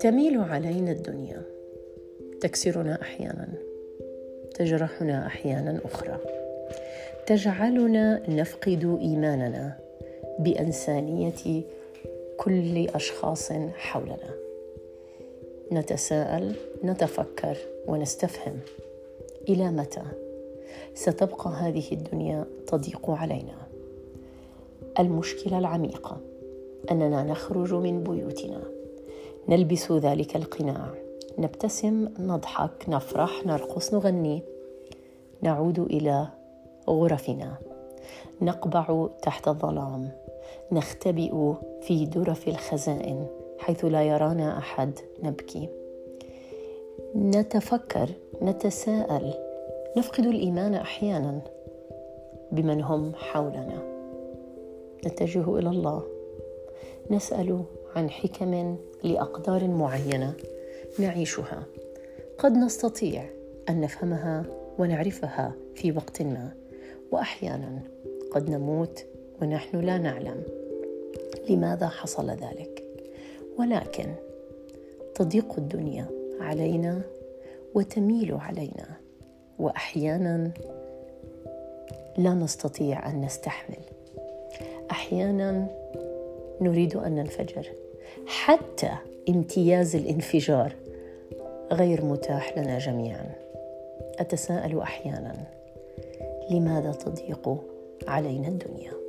تميل علينا الدنيا، تكسرنا أحيانا، تجرحنا أحيانا أخرى، تجعلنا نفقد إيماننا بإنسانية كل أشخاص حولنا. نتساءل، نتفكر ونستفهم، إلى متى ستبقى هذه الدنيا تضيق علينا؟ المشكلة العميقة أننا نخرج من بيوتنا، نلبس ذلك القناع، نبتسم، نضحك، نفرح، نرقص، نغني، نعود إلى غرفنا، نقبع تحت الظلام، نختبئ في درف الخزائن حيث لا يرانا أحد، نبكي، نتفكر، نتساءل، نفقد الإيمان أحيانا بمن هم حولنا، نتجه إلى الله، نسأل عن حكم لأقدار معينة نعيشها، قد نستطيع أن نفهمها ونعرفها في وقت ما، وأحيانا قد نموت ونحن لا نعلم لماذا حصل ذلك، ولكن تضيق الدنيا علينا وتميل علينا، وأحيانا لا نستطيع أن نستحمل، أحيانا نريد أن ننفجر، حتى امتياز الانفجار غير متاح لنا جميعا. أتساءل أحيانا، لماذا تضيق علينا الدنيا؟